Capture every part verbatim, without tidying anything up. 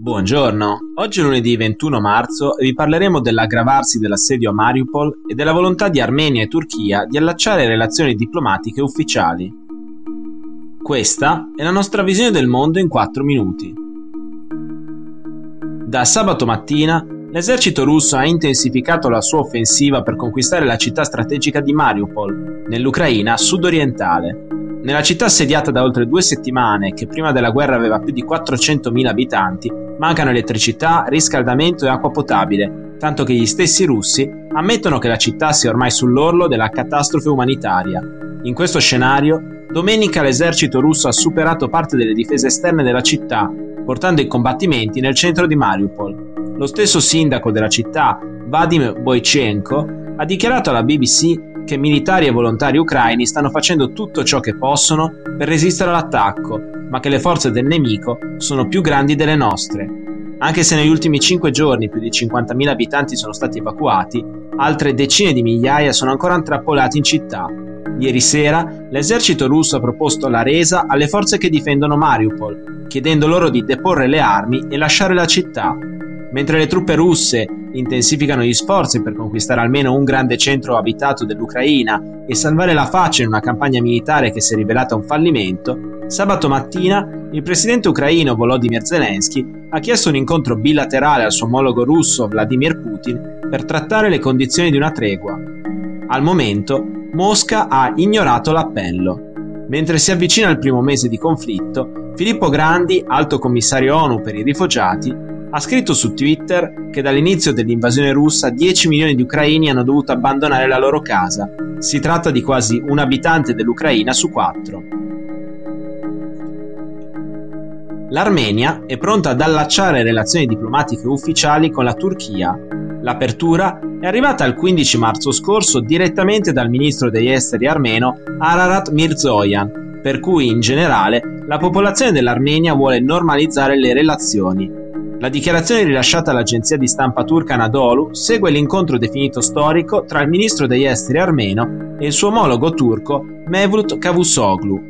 Buongiorno, oggi lunedì ventuno marzo vi parleremo dell'aggravarsi dell'assedio a Mariupol e della volontà di Armenia e Turchia di allacciare relazioni diplomatiche ufficiali. Questa è la nostra visione del mondo in quattro minuti. Da sabato mattina l'esercito russo ha intensificato la sua offensiva per conquistare la città strategica di Mariupol, nell'Ucraina sudorientale. Nella città assediata da oltre due settimane, che prima della guerra aveva più di quattrocentomila abitanti, mancano elettricità, riscaldamento e acqua potabile, tanto che gli stessi russi ammettono che la città sia ormai sull'orlo della catastrofe umanitaria. In questo scenario, domenica l'esercito russo ha superato parte delle difese esterne della città, portando i combattimenti nel centro di Mariupol. Lo stesso sindaco della città, Vadim Boichenko, ha dichiarato alla B B C che militari e volontari ucraini stanno facendo tutto ciò che possono per resistere all'attacco, ma che le forze del nemico sono più grandi delle nostre. Anche se negli ultimi cinque giorni più di cinquantamila abitanti sono stati evacuati, altre decine di migliaia sono ancora intrappolati in città. Ieri sera l'esercito russo ha proposto la resa alle forze che difendono Mariupol, chiedendo loro di deporre le armi e lasciare la città. Mentre le truppe russe intensificano gli sforzi per conquistare almeno un grande centro abitato dell'Ucraina e salvare la faccia in una campagna militare che si è rivelata un fallimento, sabato mattina il presidente ucraino Volodymyr Zelensky ha chiesto un incontro bilaterale al suo omologo russo Vladimir Putin per trattare le condizioni di una tregua. Al momento, Mosca ha ignorato l'appello. Mentre si avvicina il primo mese di conflitto, Filippo Grandi, alto commissario ONU per i rifugiati, ha scritto su Twitter che dall'inizio dell'invasione russa dieci milioni di ucraini hanno dovuto abbandonare la loro casa. Si tratta di quasi un abitante dell'Ucraina su quattro. L'Armenia è pronta ad allacciare relazioni diplomatiche ufficiali con la Turchia. L'apertura è arrivata il quindici marzo scorso direttamente dal ministro degli esteri armeno Ararat Mirzoyan, per cui in generale la popolazione dell'Armenia vuole normalizzare le relazioni. La dichiarazione rilasciata all'agenzia di stampa turca Anadolu segue l'incontro definito storico tra il ministro degli esteri armeno e il suo omologo turco Mevlüt Cavusoglu.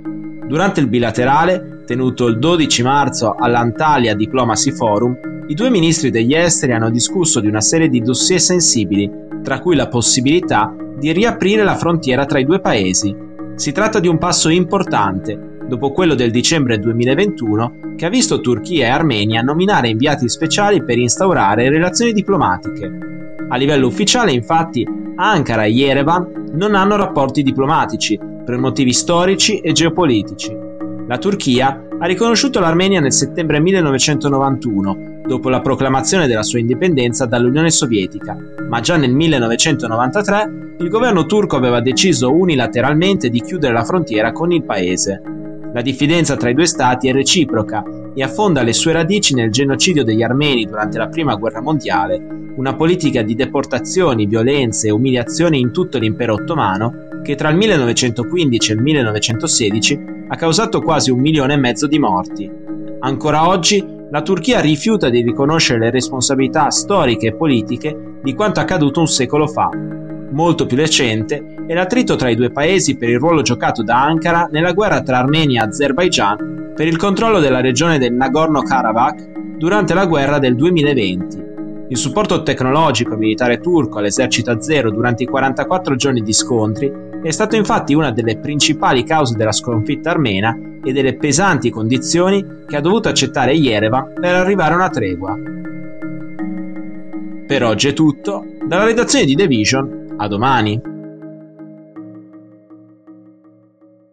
Durante il bilaterale, tenuto il dodici marzo all'Antalya Diplomacy Forum, i due ministri degli esteri hanno discusso di una serie di dossier sensibili, tra cui la possibilità di riaprire la frontiera tra i due paesi. Si tratta di un passo importante, dopo quello del dicembre duemilaventuno, che ha visto Turchia e Armenia nominare inviati speciali per instaurare relazioni diplomatiche. A livello ufficiale, infatti, Ankara e Yerevan non hanno rapporti diplomatici, per motivi storici e geopolitici. La Turchia ha riconosciuto l'Armenia nel settembre millenovecentonovantuno, dopo la proclamazione della sua indipendenza dall'Unione Sovietica, ma già nel millenovecentonovantatré il governo turco aveva deciso unilateralmente di chiudere la frontiera con il paese. La diffidenza tra i due stati è reciproca e affonda le sue radici nel genocidio degli armeni durante la Prima Guerra Mondiale, una politica di deportazioni, violenze e umiliazioni in tutto l'impero ottomano che tra il millenovecentoquindici e il millenovecentosedici ha causato quasi un milione e mezzo di morti. Ancora oggi la Turchia rifiuta di riconoscere le responsabilità storiche e politiche di quanto accaduto un secolo fa. Molto più recente è l'attrito tra i due paesi per il ruolo giocato da Ankara nella guerra tra Armenia e Azerbaigian per il controllo della regione del Nagorno-Karabakh durante la guerra del duemilaventi. Il supporto tecnologico e militare turco all'esercito azero durante i quarantaquattro giorni di scontri è stato infatti una delle principali cause della sconfitta armena e delle pesanti condizioni che ha dovuto accettare Yerevan per arrivare a una tregua. Per oggi è tutto, dalla redazione di The Vision, a domani!